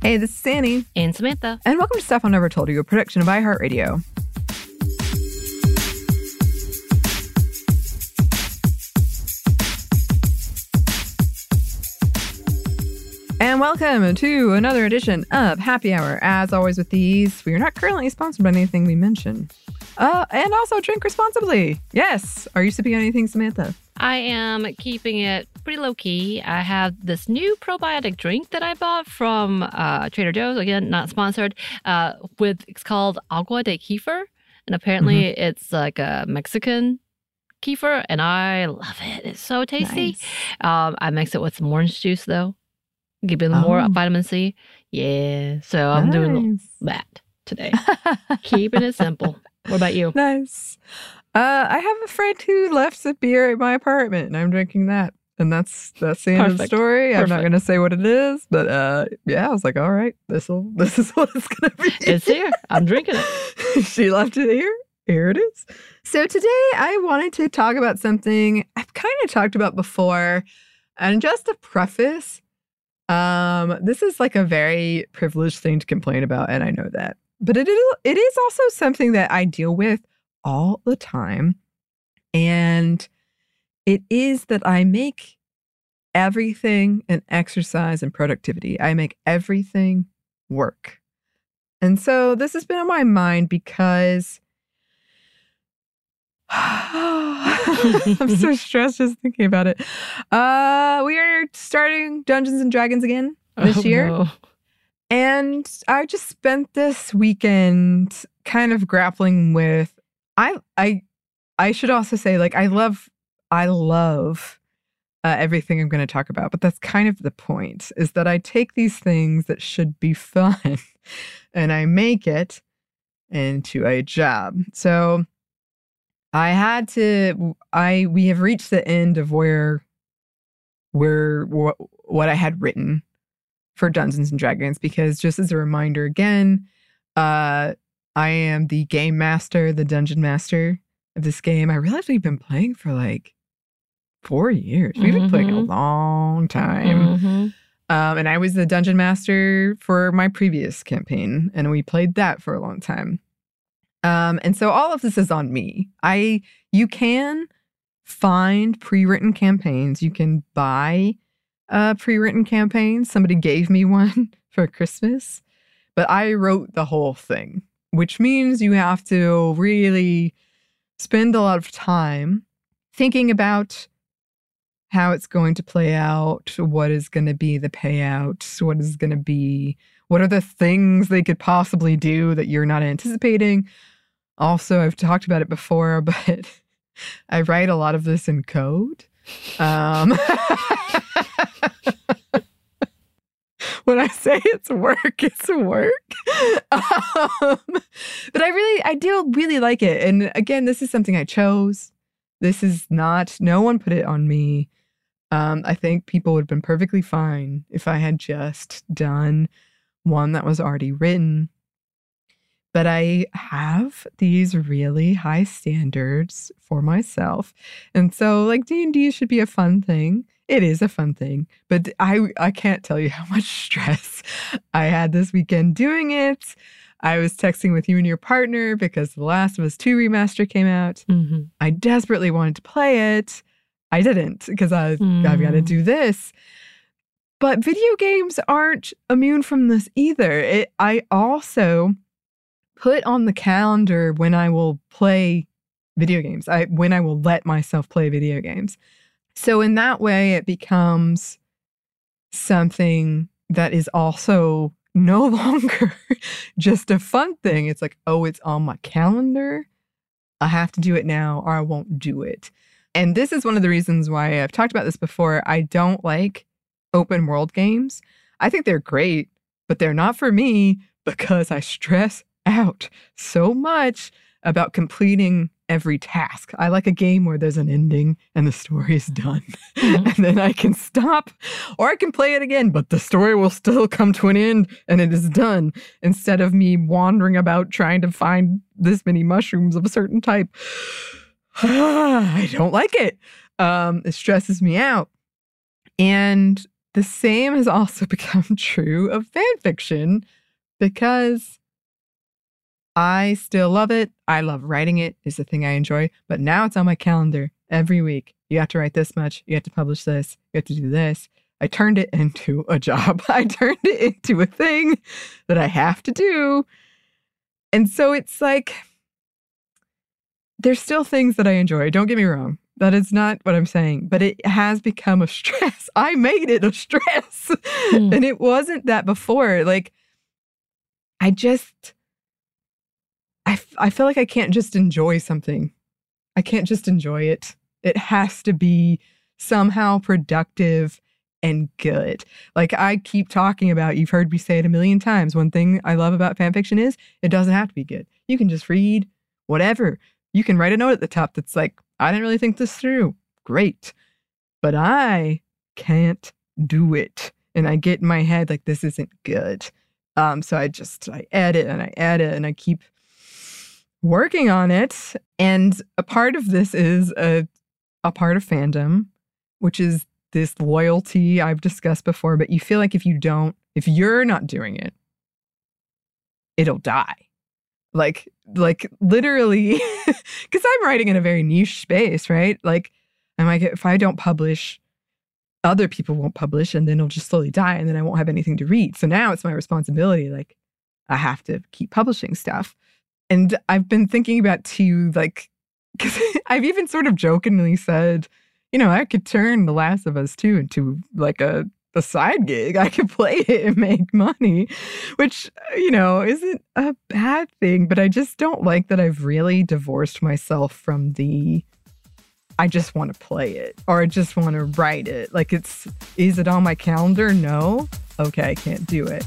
Hey, this is Sandy. And Samantha. And welcome to Stuff I Never Told You, a production of iHeartRadio. And welcome to another edition of Happy Hour. As always with these, we are not currently sponsored by anything we mention. And also drink responsibly. Yes. Are you sipping on anything, Samantha? I am keeping it pretty low-key. I have this new probiotic drink that I bought from Trader Joe's, again, not sponsored, it's called Agua de Kefir, and apparently it's like a Mexican kefir, and I love it. It's so tasty. Nice. I mix it with some orange juice, though. Give it more vitamin C. Yeah, so I'm doing that today. Keeping it simple. What about you? Nice. I have a friend who left a beer at my apartment, and I'm drinking that. And that's the end of the story. Perfect. I'm not going to say what it is, but yeah, I was like, all right, this is what it's going to be. It's here. I'm drinking it. She left it here. Here it is. So today I wanted to talk about something I've kind of talked about before. And just to preface, this is like a very privileged thing to complain about, and I know that. But it is also something that I deal with all the time. And it is that I make everything an exercise and productivity. I make everything work. And so this has been on my mind because I'm so stressed just thinking about it. We are starting Dungeons and Dragons again this year. No. And I just spent this weekend kind of grappling with I should also say, like, I love everything I'm going to talk about, but that's kind of the point, is that I take these things that should be fun and I make it into a job. So we have reached the end of what I had written for Dungeons and Dragons, because just as a reminder again, I am the game master, the dungeon master of this game. I realized we've been playing for like 4 years. We've been playing a long time. And I was the dungeon master for my previous campaign, and we played that for a long time. And so all of this is on me. You can find pre-written campaigns. You can buy pre-written campaigns. Somebody gave me one for Christmas, but I wrote the whole thing, which means you have to really spend a lot of time thinking about how it's going to play out, what is going to be the payout, what are the things they could possibly do that you're not anticipating. Also, I've talked about it before, but I write a lot of this in code. When I say it's work, it's work. But I do really like it. And again, this is something I chose. This is not, no one put it on me. I think people would have been perfectly fine if I had just done one that was already written. But I have these really high standards for myself. And so like D&D should be a fun thing. It is a fun thing, but I can't tell you how much stress I had this weekend doing it. I was texting with you and your partner because The Last of Us 2 remaster came out. Mm-hmm. I desperately wanted to play it. I didn't because I've got to do this. But video games aren't immune from this either. I also put on the calendar when I will play video games, when I will let myself play video games. So in that way, it becomes something that is also no longer just a fun thing. It's like, oh, it's on my calendar. I have to do it now or I won't do it. And this is one of the reasons why I've talked about this before. I don't like open world games. I think they're great, but they're not for me because I stress out so much about completing every task. I like a game where there's an ending and the story is done. Mm-hmm. And then I can stop or I can play it again, but the story will still come to an end and it is done instead of me wandering about trying to find this many mushrooms of a certain type. I don't like it. It stresses me out. And the same has also become true of fan fiction because I still love it. I love writing it. It's the thing I enjoy. But now it's on my calendar every week. You have to write this much. You have to publish this. You have to do this. I turned it into a job. I turned it into a thing that I have to do. And so it's like, there's still things that I enjoy. Don't get me wrong. That is not what I'm saying. But it has become a stress. I made it a stress. Mm. And it wasn't that before. Like, I feel like I can't just enjoy something. I can't just enjoy it. It has to be somehow productive and good. Like I keep talking about, you've heard me say it a million times. One thing I love about fanfiction is it doesn't have to be good. You can just read whatever. You can write a note at the top that's like, I didn't really think this through. Great. But I can't do it. And I get in my head like, this isn't good. So I edit and I edit and I keep working on it. And a part of this is a part of fandom, which is this loyalty I've discussed before. But you feel like if you're not doing it, it'll die. Like literally, because I'm writing in a very niche space, right? Like, I'm like, if I don't publish, other people won't publish and then it'll just slowly die and then I won't have anything to read. So now it's my responsibility. Like, I have to keep publishing stuff. And I've been thinking about too, like, because I've even sort of jokingly said, you know, I could turn The Last of Us 2 into like a side gig. I could play it and make money, which, you know, isn't a bad thing. But I just don't like that I've really divorced myself from I just want to play it or I just want to write it. Like, is it on my calendar? No. Okay, I can't do it.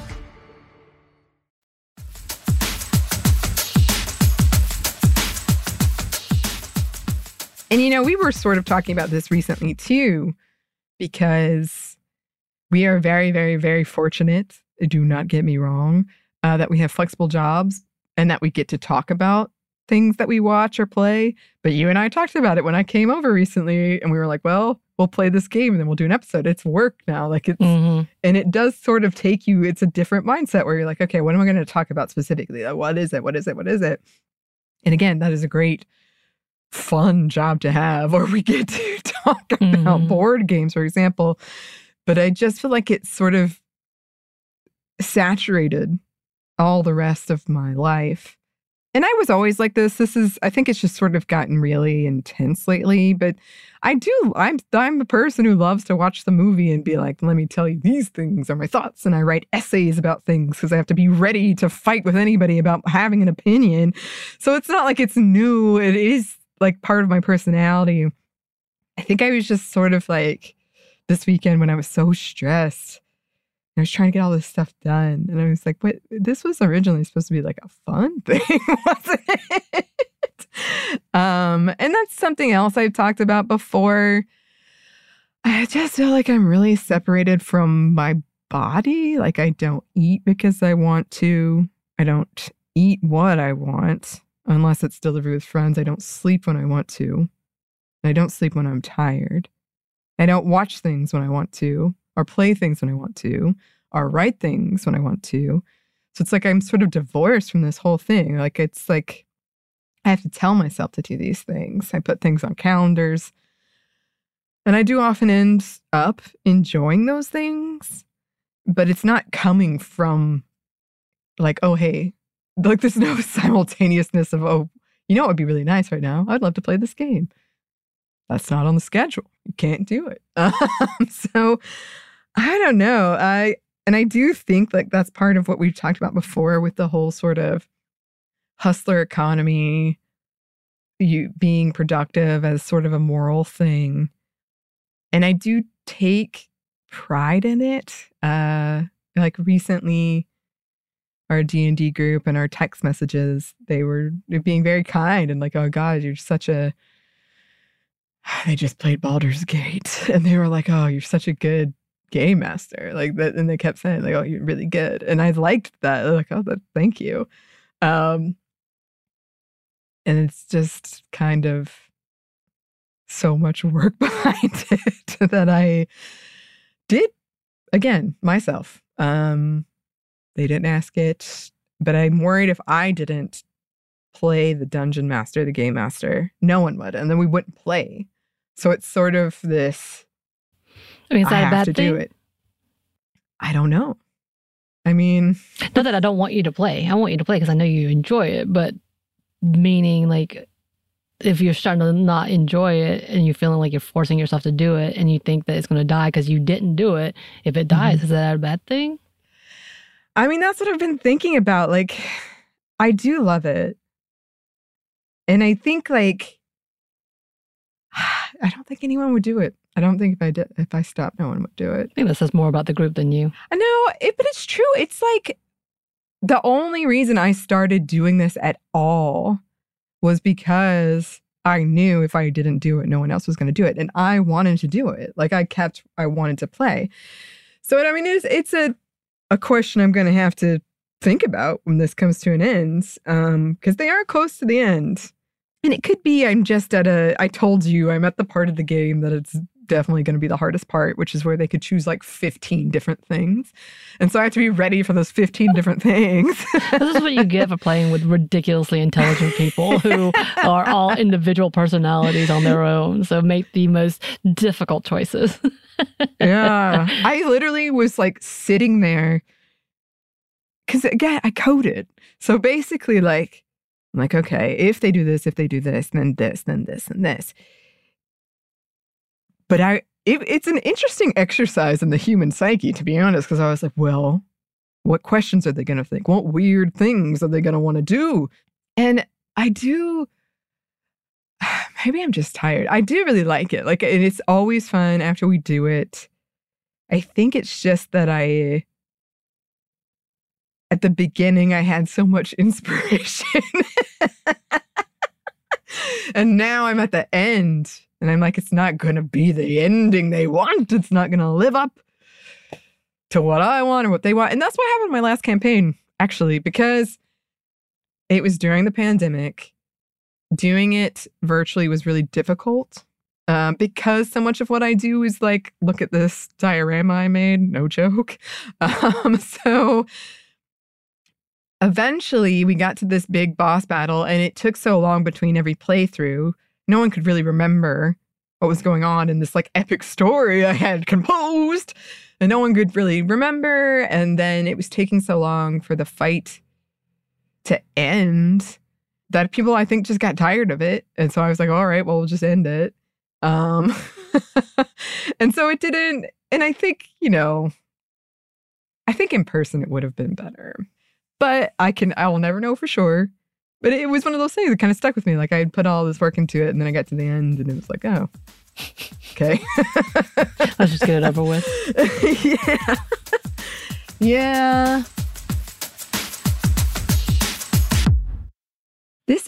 And, you know, we were sort of talking about this recently, too, because we are very, very, very fortunate, do not get me wrong, that we have flexible jobs and that we get to talk about things that we watch or play. But you and I talked about it when I came over recently and we were like, well, we'll play this game and then we'll do an episode. It's work now. Like it's, and it does sort of take you, it's a different mindset where you're like, okay, what am I going to talk about specifically? Like, what is it? What is it? What is it? And again, that is a great fun job to have, or we get to talk about board games, for example. But I just feel like it's sort of saturated all the rest of my life. And I was always like this. This is, I think it's just sort of gotten really intense lately. But I'm the person who loves to watch the movie and be like, let me tell you, these things are my thoughts. And I write essays about things because I have to be ready to fight with anybody about having an opinion. So it's not like it's new. It is like part of my personality. I think I was just sort of like this weekend when I was so stressed. I was trying to get all this stuff done. And I was like, what? This was originally supposed to be like a fun thing, wasn't it? And that's something else I've talked about before. I just feel like I'm really separated from my body. Like I don't eat because I want to. I don't eat what I want unless it's delivered with friends. I don't sleep when I want to. I don't sleep when I'm tired. I don't watch things when I want to, or play things when I want to, or write things when I want to. So it's like I'm sort of divorced from this whole thing. Like it's like I have to tell myself to do these things. I put things on calendars. And I do often end up enjoying those things, but it's not coming from like, oh, hey, like there's no simultaneousness of, oh, you know, it would be really nice right now. I'd love to play this game. That's not on the schedule. You can't do it. So I don't know. I do think like that's part of what we've talked about before with the whole sort of hustler economy, you being productive as sort of a moral thing. And I do take pride in it. Like recently, our D&D group and our text messages, they were being very kind and like, oh God, you're such a... They just played Baldur's Gate and they were like, oh, you're such a good game master. Like that. And they kept saying like, oh, you're really good. And I liked that. Like, oh, that, thank you. And it's just kind of so much work behind it that I did, again, myself. They didn't ask it, but I'm worried if I didn't play the dungeon master, the game master, no one would. And then we wouldn't play. So it's sort of this, I mean, is that a bad thing? Do it. I don't know. I mean. Not that I don't want you to play. I want you to play because I know you enjoy it. But meaning like if you're starting to not enjoy it and you're feeling like you're forcing yourself to do it and you think that it's going to die because you didn't do it, if it dies, is that a bad thing? I mean, that's what I've been thinking about. Like, I do love it. And I think like, I don't think anyone would do it. I don't think if I did, if I stopped, no one would do it. I think that says more about the group than you. I know, but it's true. It's like the only reason I started doing this at all was because I knew if I didn't do it, no one else was going to do it. And I wanted to do it. Like I wanted to play. So, I mean, it's a question I'm going to have to think about when this comes to an end, because they are close to the end. And it could be I told you I'm at the part of the game that it's definitely going to be the hardest part, which is where they could choose like 15 different things. And so I have to be ready for those 15 different things. This is what you get for playing with ridiculously intelligent people who are all individual personalities on their own. So make the most difficult choices. Yeah. I literally was like sitting there because, again, I coded. So basically like, I'm like, okay, if they do this, then this, then this, and this. But it's an interesting exercise in the human psyche, to be honest, because I was like, well, what questions are they going to think? What weird things are they going to want to do? And maybe I'm just tired. I do really like it. Like, and it's always fun after we do it. I think it's just that at the beginning, I had so much inspiration. And now I'm at the end. And I'm like, it's not going to be the ending they want. It's not going to live up to what I want or what they want. And that's what happened in my last campaign, actually, because it was during the pandemic. Doing it virtually was really difficult because so much of what I do is like, look at this diorama I made. No joke. So eventually we got to this big boss battle, and it took so long between every playthrough. No one could really remember what was going on in this like epic story I had composed, and no one could really remember. And then it was taking so long for the fight to end that people, I think, just got tired of it. And so I was like, all right, well, we'll just end it. And so it didn't. And I think, I think in person it would have been better, but I will never know for sure. But it was one of those things that kind of stuck with me. Like, I had put all this work into it, and then I got to the end, and it was like, oh, okay. Let's just get it over with. Yeah. Yeah. This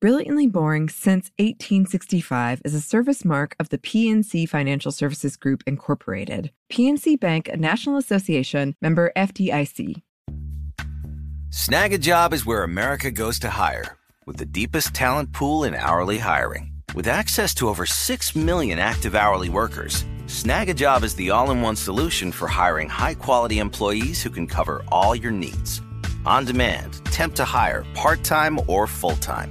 Brilliantly Boring Since 1865 is a service mark of the PNC Financial Services Group, Incorporated. PNC Bank, a National Association, member FDIC. Snag a Job is where America goes to hire, with the deepest talent pool in hourly hiring. With access to over 6 million active hourly workers, Snag a Job is the all-in-one solution for hiring high-quality employees who can cover all your needs. On demand, temp to hire, part-time or full-time.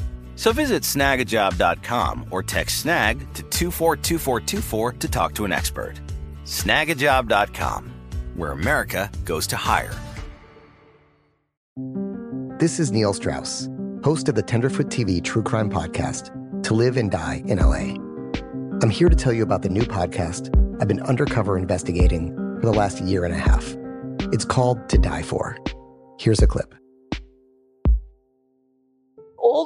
So visit snagajob.com or text snag to 242424 to talk to an expert. Snagajob.com, where America goes to hire. This is Neil Strauss, host of the Tenderfoot TV true crime podcast, To Live and Die in L.A. I'm here to tell you about the new podcast I've been undercover investigating for the last year and a half. It's called To Die For. Here's a clip. All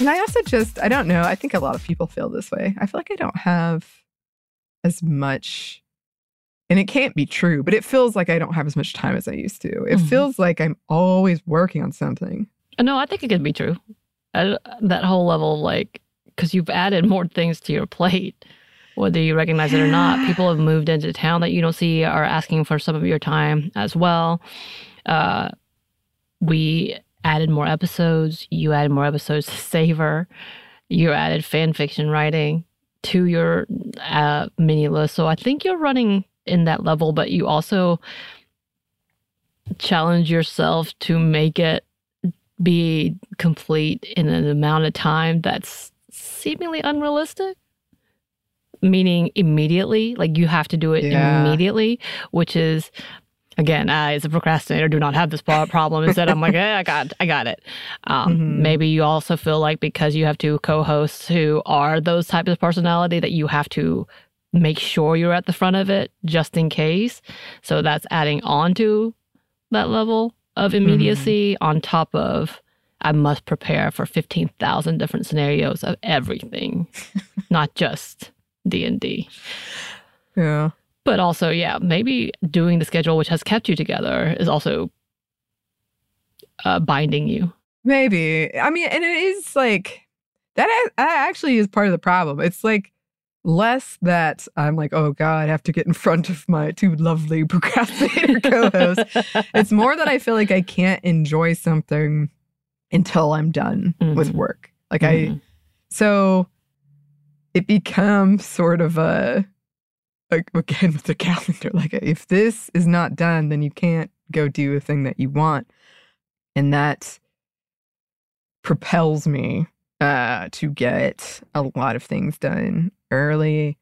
And I also just, I don't know, I think a lot of people feel this way. I feel like I don't have as much, and it can't be true, but it feels like I don't have as much time as I used to. It feels like I'm always working on something. No, I think it could be true. That whole level of like, because you've added more things to your plate, whether you recognize it or not. People have moved into town that you don't see are asking for some of your time as well. We added more episodes. You added more episodes to Savor. You added fan fiction writing to your mini list. So I think you're running in that level, but you also challenge yourself to make it be complete in an amount of time that's seemingly unrealistic. Meaning immediately, like you have to do it immediately, which is... Again, I, as a procrastinator, do not have this problem. Instead, I'm like, hey, I got it. Maybe you also feel like because you have two co-hosts who are those types of personality that you have to make sure you're at the front of it just in case. So that's adding on to that level of immediacy on top of I must prepare for 15,000 different scenarios of everything, not just D&D. Yeah. But also, yeah, maybe doing the schedule which has kept you together is also binding you. Maybe. I mean, and it is like, that actually is part of the problem. It's like less that I'm like, oh God, I have to get in front of my two lovely procrastinator co-hosts. It's more that I feel like I can't enjoy something until I'm done with work. Like so it becomes sort of a, like, again, with the calendar, like, if this is not done, then you can't go do a thing that you want. And that propels me to get a lot of things done early.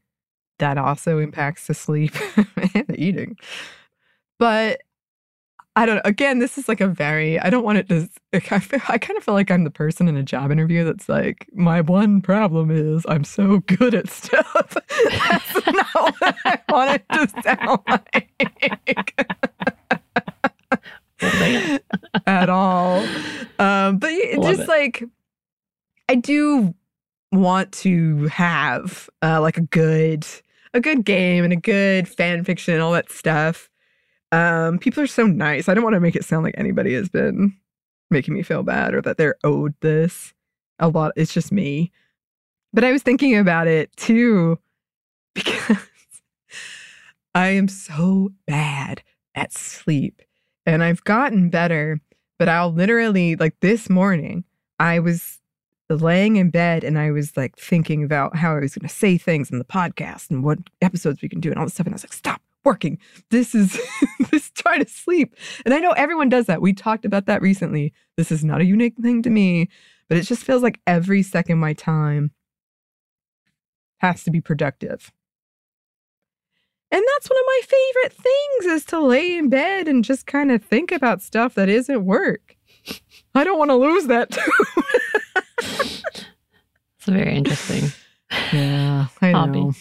That also impacts the sleep and the eating. But I don't know. Again, this is like a very, I don't want it to, like, I kind of feel like I'm the person in a job interview that's like, my one problem is I'm so good at stuff. That's not what I want it to sound like at all. But just it. Like, I do want to have like a good game and a good fan fiction and all that stuff. People are so nice. I don't want to make it sound like anybody has been making me feel bad or that they're owed this a lot. It's just me. But I was thinking about it too, because I am so bad at sleep and I've gotten better, but I'll literally, like this morning, I was laying in bed and I was like thinking about how I was going to say things in the podcast and what episodes we can do and all this stuff. And I was like, stop working. This is this trying to sleep. And I know everyone does that. We talked about that recently. This is not a unique thing to me, but it just feels like every second my time has to be productive. And that's one of my favorite things is to lay in bed and just kind of think about stuff that isn't work. I don't want to lose that too. It's very interesting. Yeah, I know.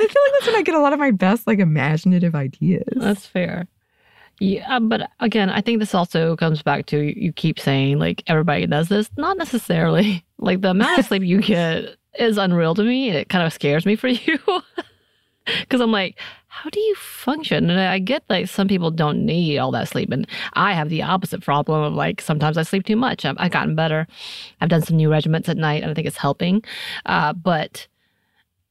I feel like that's when I get a lot of my best, like, imaginative ideas. That's fair. Yeah, but again, I think this also comes back to you keep saying, like, everybody does this. Not necessarily. Like, the amount of sleep you get is unreal to me, and it kind of scares me for you. Because I'm like, how do you function? And I get, like, some people don't need all that sleep. And I have the opposite problem of, like, sometimes I sleep too much. I've gotten better. I've done some new regimens at night, and I think it's helping. But,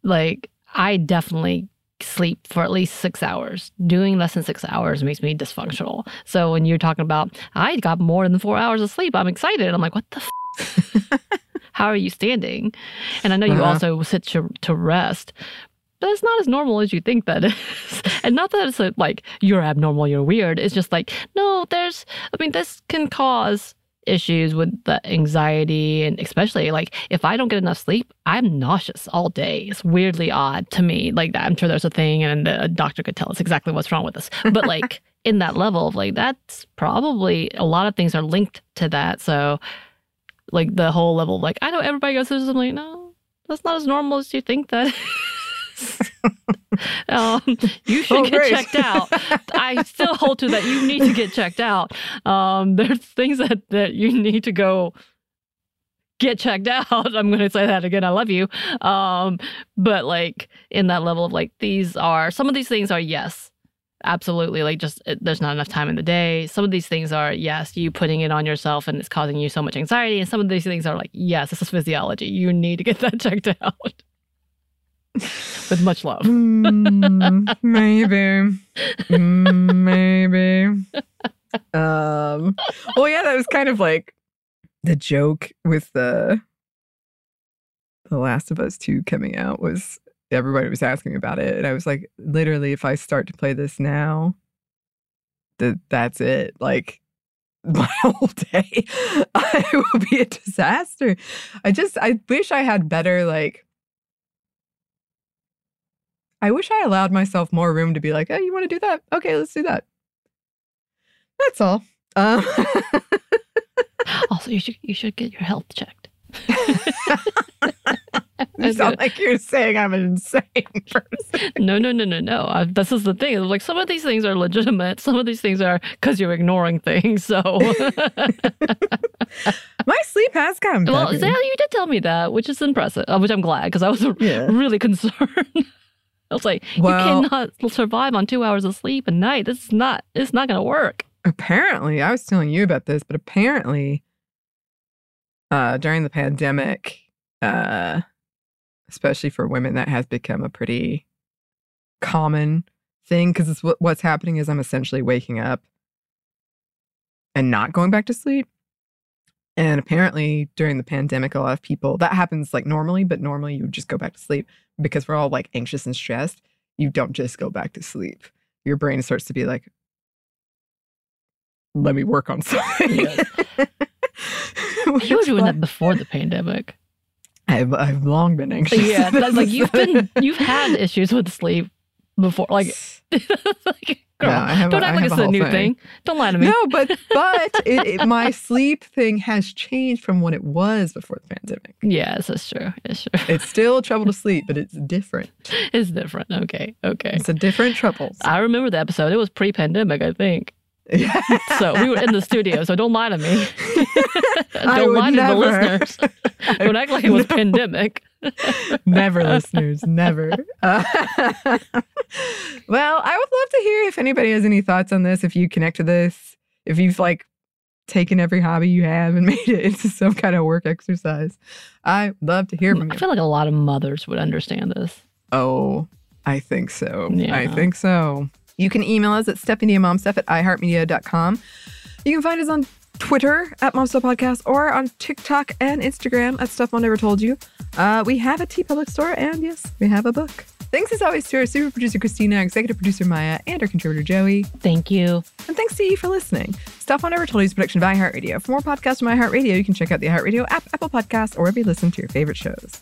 like... I definitely sleep for at least 6 hours. Doing less than 6 hours makes me dysfunctional. So when you're talking about, I got more than 4 hours of sleep, I'm excited. I'm like, what the f***? How are you standing? And I know you also sit to rest, but it's not as normal as you think that is. And not that it's like, you're abnormal, you're weird. It's just like, no, this can cause issues with the anxiety, and especially like if I don't get enough sleep, I'm nauseous all day. It's weirdly odd to me. Like, I'm sure there's a thing, and a doctor could tell us exactly what's wrong with us. But like in that level of like, that's probably a lot of things are linked to that. So like the whole level of like, I know everybody goes through this. I'm like, no, that's not as normal as you think that is. You should get checked out. I still hold to that. You need to get checked out. There's things that you need to go get checked out. I'm going to say that again. I love you. But like in that level of like, these are, some of these things are, yes, absolutely. Like just, there's not enough time in the day. Some of these things are, yes, you putting it on yourself and it's causing you so much anxiety. And some of these things are like, yes, this is physiology. You need to get that checked out. With much love. Maybe. Well, yeah, that was kind of like the joke with The Last of Us 2 coming out was everybody was asking about it. And I was like, literally, if I start to play this now, that's it. Like, my whole day, it will be a disaster. I wish I had better, like, I wish I allowed myself more room to be like, oh, you want to do that? Okay, let's do that. That's all. Also, you should get your health checked. You sound like you're saying I'm an insane person. No. This is the thing. Like, some of these things are legitimate. Some of these things are because you're ignoring things. So my sleep has come. Well, you did tell me that, which is impressive, which I'm glad because I was really concerned. I was like, you cannot survive on 2 hours of sleep a night. This is not, it's not going to work. Apparently, I was telling you about this, but apparently during the pandemic, especially for women, that has become a pretty common thing because what's happening is I'm essentially waking up and not going back to sleep. And apparently during the pandemic, a lot of people, that happens like normally, but normally you just go back to sleep because we're all like anxious and stressed. You don't just go back to sleep. Your brain starts to be like, let me work on something. Yes. You were doing that before the pandemic. I've long been anxious. Yeah, that's like you've had issues with sleep before. Like, girl, no, don't act like it's a new thing. Don't lie to me. No, but my sleep thing has changed from what it was before the pandemic. Yes, that's true. It's true. It's still trouble to sleep, but it's different. It's different. Okay. It's a different trouble. So. I remember the episode. It was pre-pandemic, I think. Yeah. So we were in the studio. So don't lie to me. Don't lie to the listeners. Don't act like it was pandemic. Never, listeners, never. Well, I would love to hear if anybody has any thoughts on this, if you connect to this, if you've like taken every hobby you have and made it into some kind of work exercise. I love to hear from you. I feel like a lot of mothers would understand this. Oh, I think so. Yeah. I think so. You can email us at stephaniamomstuff@iheartmedia.com. You can find us on Twitter @MomStuffPodcast or on TikTok and Instagram @StuffMomNeverToldYou. We have a TeePublic store, and yes, we have a book. Thanks as always to our super producer Christina, executive producer Maya, and our contributor Joey. Thank you. And thanks to you for listening. Stuff on Never Told You is a production of iHeartRadio. For more podcasts from iHeartRadio, you can check out the iHeartRadio app, Apple Podcasts, or wherever you listen to your favorite shows.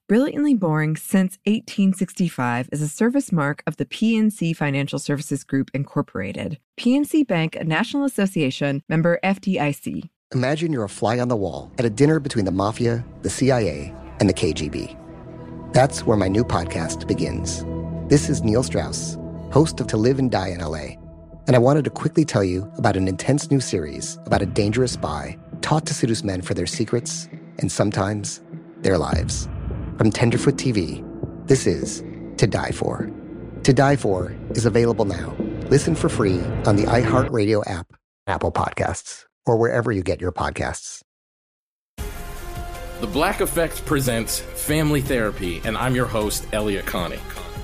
Brilliantly Boring Since 1865 is a service mark of the PNC Financial Services Group, Incorporated. PNC Bank, a National Association, member FDIC. Imagine you're a fly on the wall at a dinner between the mafia, the CIA, and the KGB. That's where my new podcast begins. This is Neil Strauss, host of To Live and Die in L.A., and I wanted to quickly tell you about an intense new series about a dangerous spy taught to seduce men for their secrets and sometimes their lives. From Tenderfoot TV, this is To Die For. To Die For is available now. Listen for free on the iHeartRadio app, Apple Podcasts, or wherever you get your podcasts. The Black Effect presents Family Therapy, and I'm your host, Elliot Connie.